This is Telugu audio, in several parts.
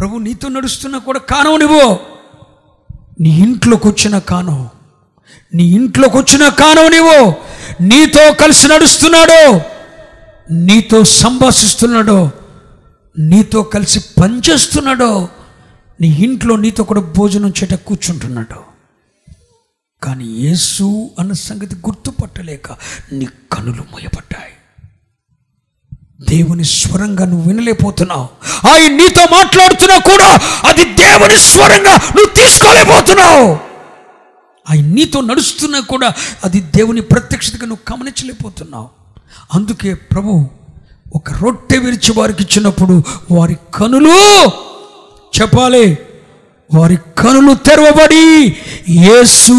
ప్రభు నీతో నడుస్తున్నా కూడా కానువు నువ్వు. నీ ఇంట్లోకి వచ్చిన కానువు, నీ ఇంట్లోకి వచ్చిన కానువు నువ్వు. నీతో కలిసి నడుస్తున్నాడు, నీతో సంభాషిస్తున్నాడు, నీతో కలిసి పనిచేస్తున్నాడు, నీ ఇంట్లో నీతో కూడా భోజనం చేట కూర్చుంటున్నాడు. కానీ యేసు అన్న సంగతి గుర్తుపట్టలేక నీ కనులు మూయబడ్డాయి. దేవుని స్వరంగా నువ్వు వినలేకపోతున్నావు. ఆయన నీతో మాట్లాడుతున్నా కూడా అది దేవుని స్వరంగా నువ్వు తీసుకోలేకపోతున్నావు. ఆయన నీతో నడుస్తున్నా కూడా అది దేవుని ప్రత్యక్షతగా నువ్వు గమనించలేకపోతున్నావు. అందుకే ప్రభు ఒక రొట్టె విరిచి వారికి ఇచ్చినప్పుడు వారి కనులు, చెప్పాలి, వారి కనులు తెరవబడి యేసు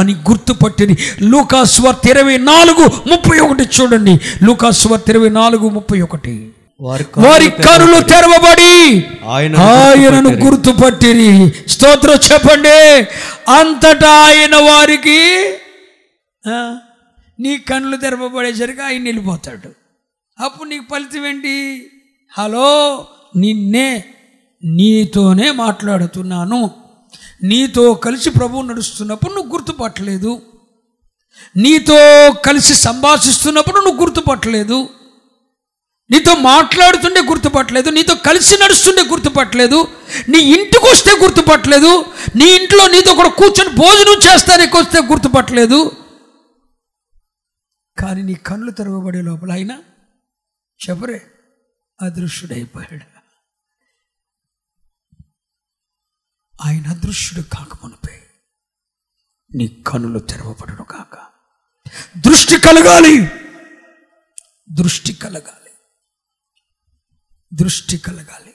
అని గుర్తుపట్టింది. లూకాసువార్త 24:31 చూడండి. లూకాసువార్త 24:31 వారి కనులు తెరవబడి ఆయనను గుర్తుపట్టిరి. స్తోత్రం చెప్పండి. అంతటా ఆయన వారికి, నీ కనులు తెరవబడేసరికి ఆయన వెళ్ళిపోతాడు. అప్పుడు నీకు ఫలితం ఏంటి? హలో, నీతోనే మాట్లాడుతున్నాను, నీతో కలిసి ప్రభువు నడుస్తున్నప్పుడు నువ్వు గుర్తుపట్టలేదు, నీతో కలిసి సంభాషిస్తున్నప్పుడు నువ్వు గుర్తుపట్టలేదు, నీతో మాట్లాడుతుంటే గుర్తుపట్టలేదు, నీతో కలిసి నడుస్తుంటే గుర్తుపట్టలేదు, నీ ఇంటికి వస్తే గుర్తుపట్టలేదు, నీ ఇంట్లో నీతో కూడా కూర్చొని భోజనం చేస్తానికి వస్తే గుర్తుపట్టలేదు. కానీ నీ కళ్ళు తెరవబడే లోపల ఆయన చెబరే అదృశ్యుడైపోయాడు. ఆయన అదృశ్యుడు కాకమునిపే నీ కనులు తెరవబడను కాక. దృష్టి కలగాలి, దృష్టి కలగాలి, దృష్టి కలగాలి.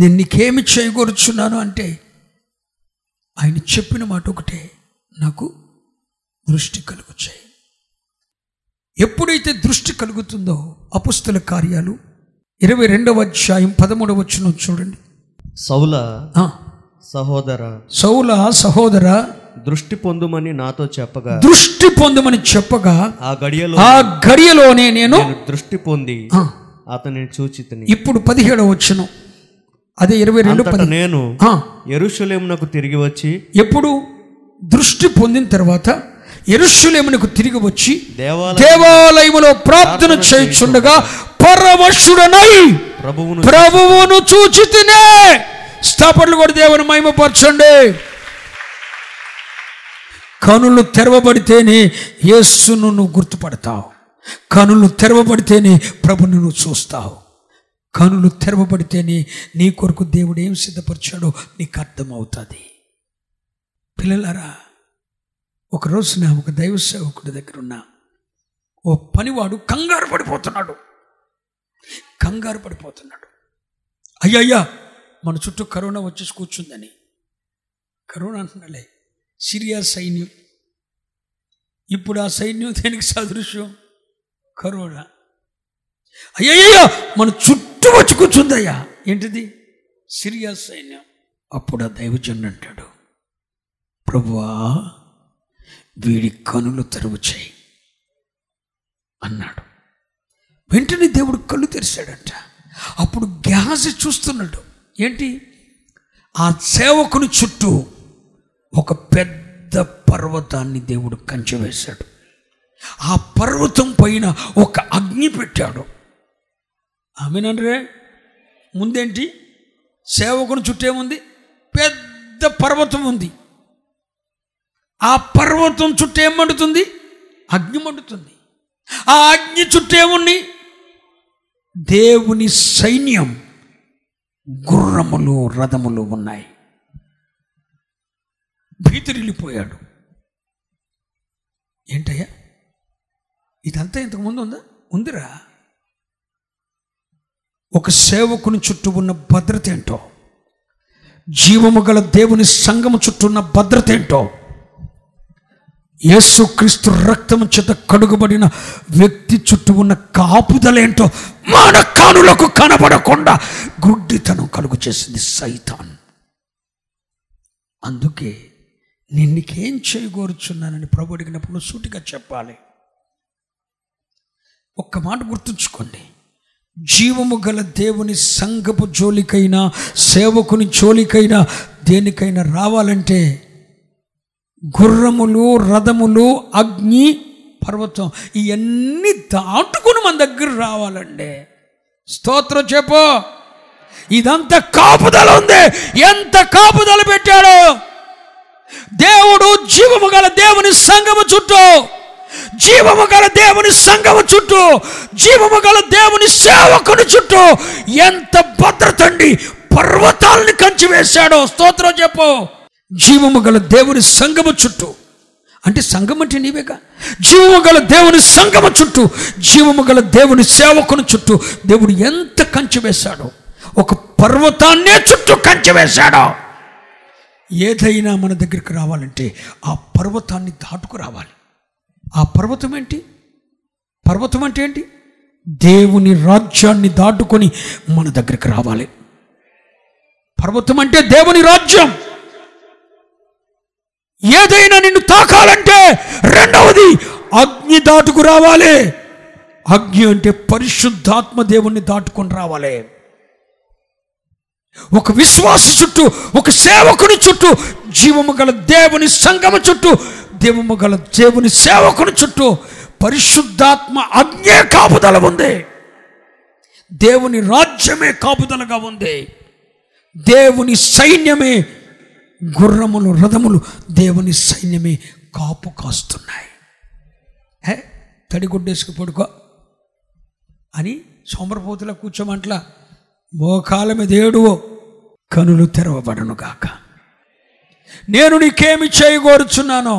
నేను నీకేమి చేయగూర్చున్నాను అంటే ఆయన చెప్పిన మాట ఒకటే, నాకు దృష్టి కలుగుచ్చాయి. ఎప్పుడైతే దృష్టి కలుగుతుందో, అపుస్తుల కార్యాలు 22:13 చూడండి. సౌల సహోదరా దృష్టి పొందుమని నాతో చెప్పగా, ఆ గడియలోనే నేను దృష్టి పొంది అతనిని చూచితిని. ఇప్పుడు 17వ వచనం అదే 22:10. నేను యెరూషలేమునకు తిరిగి వచ్చి, ఎప్పుడు దృష్టి పొందిన తర్వాత యెరూషలేమునకు తిరిగి వచ్చి దేవాలయములో ప్రార్థన చేయుచుండగా పరమశుడనై ప్రభువును చూచితినే. స్థాపనలు కూడా దేవుని మహిమపరచండి. కనులు తెరవబడితేనే యేసును నువ్వు గుర్తుపడతావు, కనులు తెరవబడితేనే ప్రభువును నువ్వు చూస్తావు, కనులు తెరవబడితేనే నీ కొరకు దేవుడు ఏం సిద్ధపరిచాడో నీకు అర్థమవుతుంది. పిల్లలారా, ఒకరోజున ఒక దైవ సేవకుడి దగ్గర ఉన్న ఓ పనివాడు కంగారు పడిపోతున్నాడు. అయ్యా, మన చుట్టూ కరోనా వచ్చేసి కూర్చుందని, కరోనా అంటున్నాలే సిరియా సైన్యం. ఇప్పుడు ఆ సైన్యం దేనికి సాదృశ్యం? కరోనా. అయ్యా, మన చుట్టూ వచ్చి కూర్చుందయ్యా. ఏంటిది? సిరియా సైన్యం. అప్పుడు ఆ దైవజనుడు అంటాడు, ప్రభువా వీడి కనులు తెరవచ్చాయి అన్నాడు. వెంటనే దేవుడు కళ్ళు తెరిచాడంట. అప్పుడు గ్యాస్ చూస్తున్నాడు. ఏంటి? ఆ సేవకుని చుట్టూ ఒక పెద్ద పర్వతాన్ని దేవుడు కంచె వేశాడు. ఆ పర్వతం పైన ఒక అగ్ని పెట్టాడు. ఆమెనంటే ముందేంటి? సేవకుని చుట్టూ ఏముంది? పెద్ద పర్వతం ఉంది. ఆ పర్వతం చుట్టూ ఏం మండుతుంది? అగ్ని మండుతుంది. ఆ అగ్ని చుట్టూ ఏముంది? దేవుని సైన్యం, గుర్రములు, రథములు ఉన్నాయి. భీతిరిల్లిపోయాడు. ఏంటయ్యా ఇదంతా? ఇంతకుముందు ఉందిరా. ఒక సేవకుని చుట్టూ ఉన్న భద్రత ఏంటో, జీవము గల దేవుని సంఘము చుట్టూ ఉన్న భద్రత ఏంటో, యేసుక్రీస్తు రక్తము చేత కడుగబడిన వ్యక్తి చుట్టూ ఉన్న కాపుదలేంటో మన కనులకు కనబడకుండా గుడ్డితనం కలుగు చేసింది సైతాన్. అందుకే నేను నీకేం చేయగోరుచున్నానని ప్రభు అడిగినప్పుడు సూటిగా చెప్పాలి. ఒక్క మాట గుర్తుంచుకోండి, జీవము గల దేవుని సంఘపు జోలికైనా, సేవకుని జోలికైనా, దేనికైనా రావాలంటే గుర్రములు, రథములు, అగ్ని, పర్వతం ఇవన్నీ దాటుకుని మన దగ్గర రావాలండి. స్తోత్రం చెప్పు. ఇదంతా కాపుదల ఉంది. ఎంత కాపుదల పెట్టాడో దేవుడు జీవము గల దేవుని సంఘము చుట్టూ, జీవము గల దేవుని సంఘము చుట్టూ, జీవము గల దేవుని సేవకుని చుట్టూ ఎంత భద్రత అండి! పర్వతాలని కంచి వేశాడో. స్తోత్రం చెప్పు. జీవము గల దేవుని సంఘము చుట్టూ అంటే సంఘం అంటే నీవేగా. జీవము గల దేవుని సంఘము చుట్టూ, జీవము గల దేవుని సేవకుని చుట్టూ దేవుడు ఎంత కంచె వేశాడో. ఒక పర్వతాన్నే చుట్టూ కంచె వేశాడో. ఏదైనా మన దగ్గరికి రావాలంటే ఆ పర్వతాన్ని దాటుకు రావాలి. ఆ పర్వతం ఏంటి? పర్వతం అంటే ఏంటి? దేవుని రాజ్యాన్ని దాటుకొని మన దగ్గరికి రావాలి. పర్వతం అంటే దేవుని రాజ్యం. ఏదైనా నిన్ను తాకాలంటే రెండవది అగ్ని దాటుకు రావాలి. అగ్ని అంటే పరిశుద్ధాత్మ దేవుణ్ణి దాటుకొని రావాలి. ఒక విశ్వాసి చుట్టూ, ఒక సేవకుని చుట్టూ, జీవము గల దేవుని సంఘము చుట్టూ, జీవము గల దేవుని సేవకుని చుట్టూ పరిశుద్ధాత్మ అగ్నే కాపుదల ఉంది. దేవుని రాజ్యమే కాపుదలగా ఉంది. దేవుని సైన్యమే, గుర్రములు, రథములు దేవుని సైన్యమే కాపు కాస్తున్నాయి. హే, తడిగుడ్డేసుకు పడుకో అని సోమరపోతుల కూర్చోమంట్ల. మోకాల మీద ఏడువో, కనులు తెరవబడను గాక. నేను నీకేమి చేయగోరుచున్నానో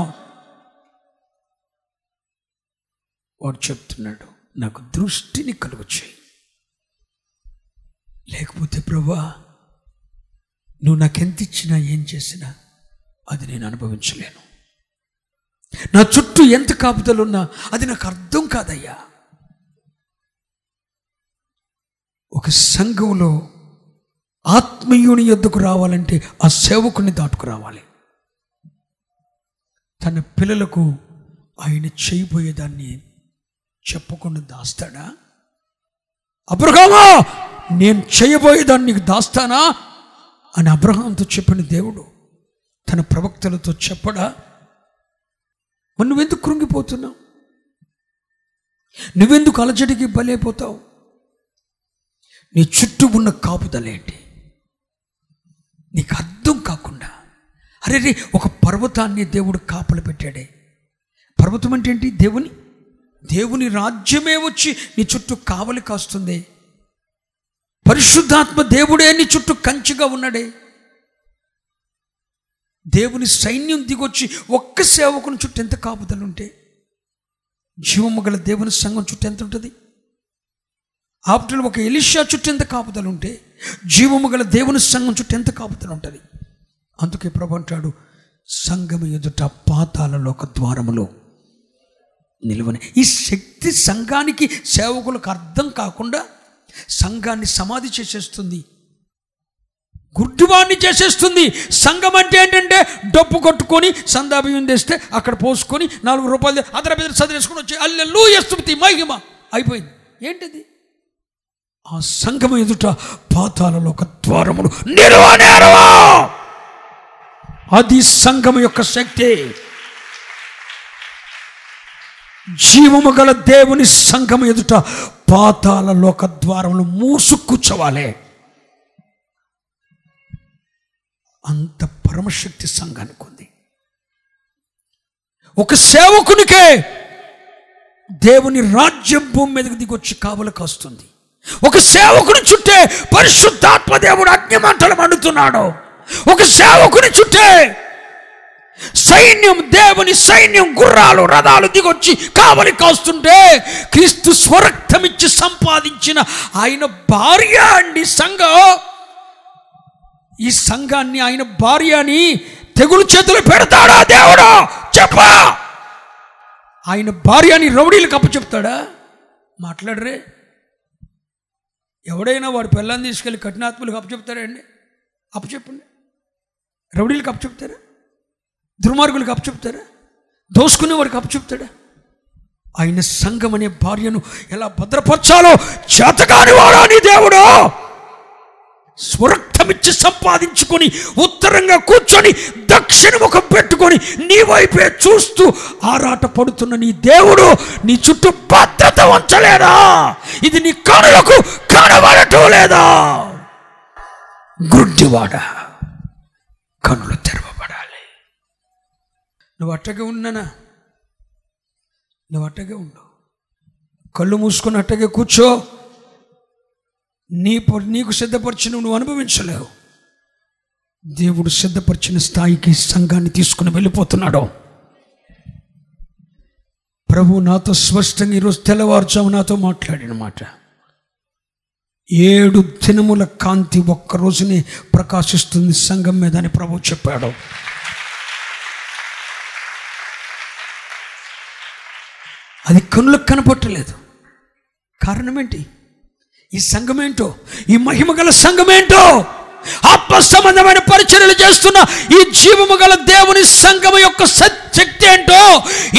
వాడు చెప్తున్నాడు, నాకు దృష్టిని కలుగు చేయి. లేకపోతే ప్రభువా, నువ్వు నాకెంత ఇచ్చినా, ఏం చేసినా అది నేను అనుభవించలేను. నా చుట్టూ ఎంత కాపుదలున్నా అది నాకు అర్థం కాదయ్యా. ఒక సంఘంలో ఆత్మీయుని యొద్దకు రావాలంటే ఆ సేవకుని దాటుకు రావాలి. తన పిల్లలకు ఆయన చేయబోయేదాన్ని చెప్పకుండా దాస్తాడా? అబ్రహామా, నేను చేయబోయేదాన్ని నీకు దాస్తానా అని అబ్రహాంతో చెప్పిన దేవుడు తన ప్రవక్తలతో చెప్పడా? మరి నువ్వెందుకు కృంగిపోతున్నావు? నువ్వెందుకు అలజడికి బలైపోతావు? నీ చుట్టూ ఉన్న కాపుదలేంటి? నీకు అర్థం కాకుండా అరే రే, ఒక పర్వతాన్ని దేవుడు కాపలు పెట్టాడే. పర్వతం అంటే ఏంటి? దేవుని రాజ్యమే వచ్చి నీ చుట్టూ కావలి కాస్తుంది. పరిశుద్ధాత్మ దేవుడే నీ చుట్టూ కంచిగా ఉన్నాడే. దేవుని సైన్యం దిగొచ్చి ఒక్క సేవకుని చుట్టూ ఎంత కాపుదలు ఉంటే, జీవము గల దేవుని సంఘం చుట్టూ ఎంత ఉంటుంది? ఆఫ్టర్ ఒక ఎలీషా చుట్టూ ఎంత కాపుదలు ఉంటే, జీవము గల దేవుని సంఘం చుట్టూ ఎంత కాపుదలు ఉంటుంది. అందుకే ప్రభు అంటాడు, సంఘము ఎదుట పాతాలలో ఒక ద్వారములో నిలువని. ఈ శక్తి సంఘానికి, సేవకులకు అర్థం కాకుండా సంఘాన్ని సమాధి చేసేస్తుంది, గుడ్డివాణ్ణి చేసేస్తుంది. సంఘం అంటే ఏంటంటే డబ్బు కొట్టుకొని సందాభియం తెస్తే అక్కడ పోసుకొని ₹4 అదర బెదర చదివేసుకొని వచ్చి హల్లెలూయా స్తుతి మహిమ అయిపోయింది. ఏంటిది? ఆ సంఘం ఎదుట పాతాలలో ఒక ద్వారములు నిలువనేరువు. అది సంఘం యొక్క శక్తి. జీవము గల దేవుని సంఘం ఎదుట పాతాల లోక ద్వారములు మూసు కూర్చోవాలి. అంత పరమశక్తి సంఘానికి ఉంది. ఒక సేవకునికే దేవుని రాజ్యం భూమి మీదకి దిగొచ్చి కావలి కాస్తుంది. ఒక సేవకుని చుట్టే పరిశుద్ధాత్మ దేవుడు అగ్నిమంటలు మండుతున్నాడు. ఒక సేవకుని చుట్టే సైన్యం, దేవుని సైన్యం, గుర్రాలు, రథాలు దిగొచ్చి కావలి కాస్తుంటే, క్రీస్తు స్వరక్తమిచ్చి సంపాదించిన ఆయన భార్య అండి సంఘం. ఈ సంఘాన్ని, ఆయన భార్యని తెగులు చేతులు పెడతాడా దేవుడు? చెప్పా. ఆయన భార్యని రౌడీలకు అప్పచెప్తాడా? మాట్లాడరే. ఎవడైనా వాడు పిల్లల్ని తీసుకెళ్ళి కఠినాత్మలకు అప్పచెప్తారా అండి? అప్పచెప్పండి. రౌడీలకు అప్పచెప్తారా? దుర్మార్గులకు అప్పచెప్తారా? దోసుకునేవాడికి అప్పచెప్తాడా? ఆయన సంఘం అనే భార్యను ఎలా భద్రపరచాలో చేతగాని వాడా నీ దేవుడు. స్వరక్తమిచ్చి సంపాదించుకొని ఉత్తరంగా కూర్చొని దక్షిణ ముఖం పెట్టుకొని నీ వైపే చూస్తూ ఆరాట పడుతున్న నీ దేవుడు నీ చుట్టూ భద్రత ఉంచలేదా? ఇది నీ కనులకు కనబడటం లేదా? గుడ్డివాడా, కనులు తెరవబడాలి. నువ్వు అట్టగా ఉన్నానా? నువ్వు అట్టగే ఉండు, కళ్ళు మూసుకొని అట్టగే కూర్చో. నీకు సిద్ధపరిచిన నువ్వు అనుభవించలేవు. దేవుడు సిద్ధపరిచిన స్థాయికి సంఘాన్ని తీసుకుని వెళ్ళిపోతున్నాడు. ప్రభు నాతో స్పష్టంగా ఈరోజు తెల్లవారుజాము నాతో మాట్లాడినమాట. 7 దినముల కాంతి ఒక్కరోజునే ప్రకాశిస్తుంది సంఘం మీద అని ప్రభు చెప్పాడు. అది కనులకు కనపట్టలేదు. కారణం ఏంటి? ఈ సంఘం ఏంటో, ఈ మహిమ గల సంఘం ఏంటో, ఆత్మ సంబంధమైన పరిచర్యలు చేస్తున్న ఈ జీవము గల దేవుని సంఘం యొక్క శక్తి ఏంటో,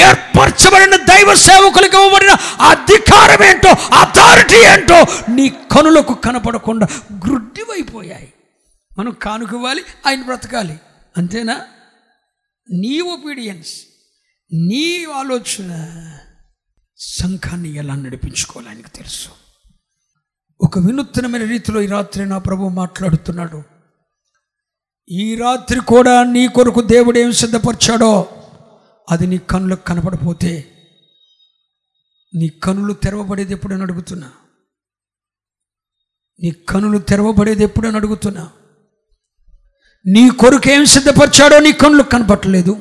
ఏర్పరచబడిన దైవ సేవకులకు ఇవ్వబడిన అధికారం ఏంటో, అథారిటీ ఏంటో నీ కనులకు కనపడకుండా గ్రుడ్డివైపోయాయి. మనం కానుక ఇవ్వాలి, ఆయన బ్రతకాలి, అంతేనా? నీ ఒబీడియన్స్, నీ ఆలోచన సంఘాన్ని ఎలా నడిపించుకోవాలి ఆయనకు తెలుసు. ఒక వినూత్నమైన రీతిలో ఈ రాత్రి నా ప్రభు మాట్లాడుతున్నాడు. ఈ రాత్రి కూడా నీ కొరకు దేవుడు ఏం సిద్ధపరిచాడో అది నీ కనులకు కనపడపోతే నీ కనులు తెరవబడేది ఎప్పుడని అడుగుతున్నా. నీ కనులు తెరవబడేది ఎప్పుడని అడుగుతున్నా. నీ కొరకు ఏం సిద్ధపరిచాడో నీ కనులకు కనపట్టలేదు.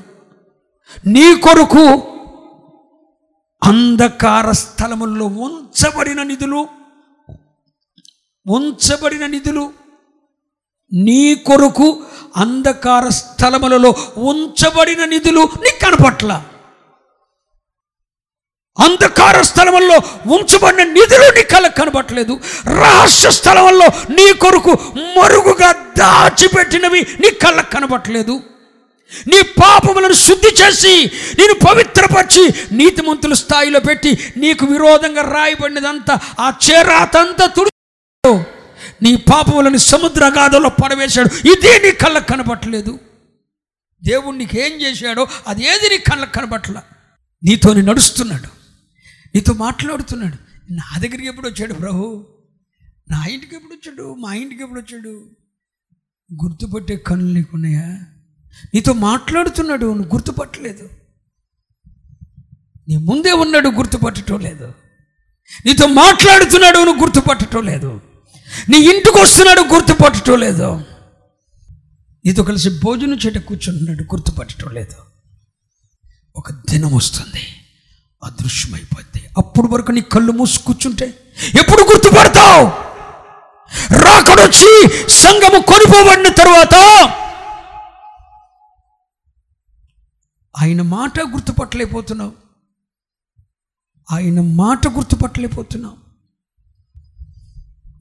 నీ కొరకు అంధకార స్థలముల్లో ఉంచబడిన నిధులు నీ కొరకు అంధకార స్థలములలో ఉంచబడిన నిధులు నీకు కనపట్ల. అంధకార స్థలముల్లో ఉంచబడిన నిధులు నీ కళ్ళకు కనపట్టలేదు. రహస్య స్థలముల్లో నీ కొరకు మరుగుగా దాచిపెట్టినవి నీ కళ్ళకు కనపట్టలేదు. నీ పాపములను శుద్ధి చేసి నిన్ను పవిత్రపరిచి నీతిమంతుల స్థాయిలో పెట్టి నీకు విరోధంగా రాయబడినదంతా ఆ చేరాతంతా తుడిచాడు. నీ పాపములను సముద్ర గాధంలో పడవేశాడు. ఇదే నీ కళ్ళకు కనపట్టలేదు. దేవుడు నీకు ఏం చేశాడో అది ఏది నీ కళ్ళకు కనపట్టలా. నీతో నడుస్తున్నాడు, నీతో మాట్లాడుతున్నాడు. నా దగ్గరికి ఎప్పుడు వచ్చాడు ప్రభు? నా ఇంటికి ఎప్పుడు వచ్చాడు? మా ఇంటికి ఎప్పుడు వచ్చాడు? గుర్తుపట్టే కళ్ళు నీకున్నాయా? నీతో మాట్లాడుతున్నాడు, నువ్వు గుర్తుపట్టలేదు. నీ ముందే ఉన్నాడు, గుర్తుపట్టడం లేదు. నీతో మాట్లాడుతున్నాడు, నువ్వు గుర్తుపట్టడం లేదు. నీ ఇంటికి వస్తున్నాడు, గుర్తుపట్టడం లేదు. నీతో కలిసి భోజనం చేట కూర్చుంటున్నాడు, గుర్తుపట్టడం లేదు. ఒక దినం వస్తుంది, అదృశ్యమైపోద్ది. అప్పుడు వరకు నీ కళ్ళు మూసి కూర్చుంటే ఎప్పుడు గుర్తుపడతావు? రాకడొచ్చి సంఘము కొనిపోబడిన తర్వాత ఆయన మాట గుర్తుపట్టలేకపోతున్నావు.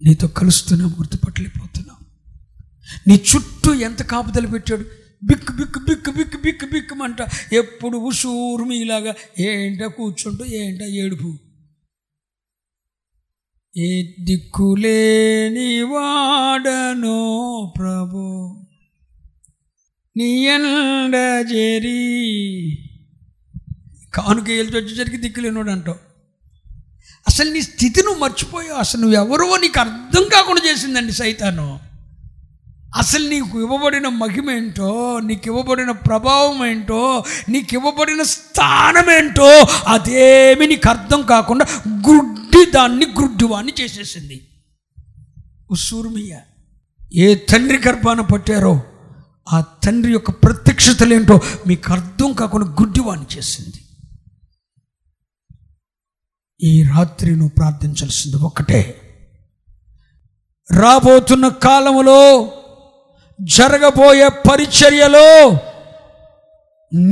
నీతో కలుస్తున్నావు, గుర్తుపట్టలేకపోతున్నావు. నీ చుట్టూ ఎంత కాపుదలు పెట్టాడు. బిక్ బిక్ బిక్ బిక్ బిక్ బిక్ అంట ఎప్పుడు ఉసూరు మీలాగా ఏంట కూర్చుంటూ ఏంట ఏడుపు. ఏ దిక్కులేని వాడనో ప్రభు నీ ఎండ చేరి, కానుక వెళ్ళి వచ్చేసరికి దిక్కులేనోడు అంటావు. అసలు నీ స్థితి నువ్వు మర్చిపోయావు. అసలు నువ్వు ఎవరో నీకు అర్థం కాకుండా చేసిందండి సైతాను. అసలు నీకు ఇవ్వబడిన మహిమ ఏంటో, నీకు ఇవ్వబడిన ప్రభావం ఏంటో, నీకు ఇవ్వబడిన స్థానం ఏంటో అదేమి నీకు అర్థం కాకుండా గుడ్డివాణ్ణి చేసేసింది. ఉసూర్మియ ఏ తండ్రి గర్భాన పట్టారో ఆ తండ్రి యొక్క ప్రత్యక్షతలేంటో మీకు అర్థం కాకుండా గుడ్డివాణ్ణి చేసింది. ఈ రాత్రి నువ్వు ప్రార్థించాల్సింది ఒక్కటే, రాబోతున్న కాలములో జరగబోయే పరిచర్యలో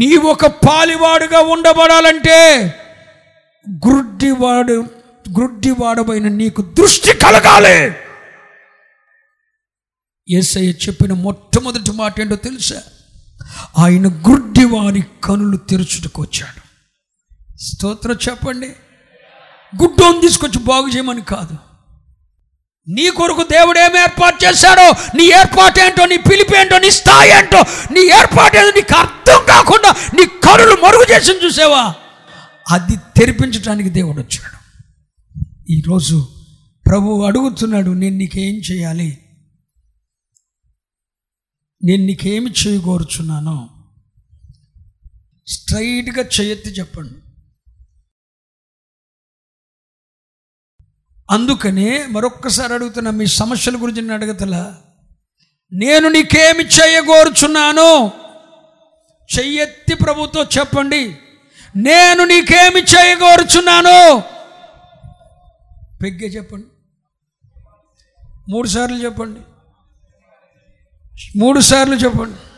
నీ ఒక పాలివాడుగా ఉండబడాలంటే గుడ్డివాడమైన నీకు దృష్టి కలగాలి. యేసయ్య చెప్పిన మొట్టమొదటి మాట ఏంటో తెలుసా? ఆయన గుడ్డివారి కనులు తెరుచుటకు వచ్చాడు. స్తోత్రం చెప్పండి. గుడ్డోని తీసుకొచ్చి బాగు చేయమని కాదు, నీ కొరకు దేవుడు ఏమి ఏర్పాటు చేశాడో, నీ ఏర్పాటు ఏంటో, నీ పిలిపి ఏంటో, నీ స్థాయి ఏంటో, నీ ఏర్పాటు ఏంటో నీకు అర్థం కాకుండా నీ కరులు మరుగు చేసి చూసావా, అది తెరిపించడానికి దేవుడు వచ్చాడు. ఈరోజు ప్రభువు అడుగుతున్నాడు, నేను నీకేం చేయాలి, నేను నీకేమి చేయగోరుచున్నాను. స్ట్రైట్గా చేయొద్దు చెప్పండి. అందుకనే మరొక్కసారి అడుగుతున్నా, మీ సమస్యల గురించి నేను అడగతలా, నేను నీకేమి చేయగోరుచున్నాను, చెయ్యెత్తి ప్రభుతో చెప్పండి, నేను నీకేమి చేయగోరుచున్నాను. పెగ్గే చెప్పండి, 3 సార్లు చెప్పండి, 3 సార్లు చెప్పండి.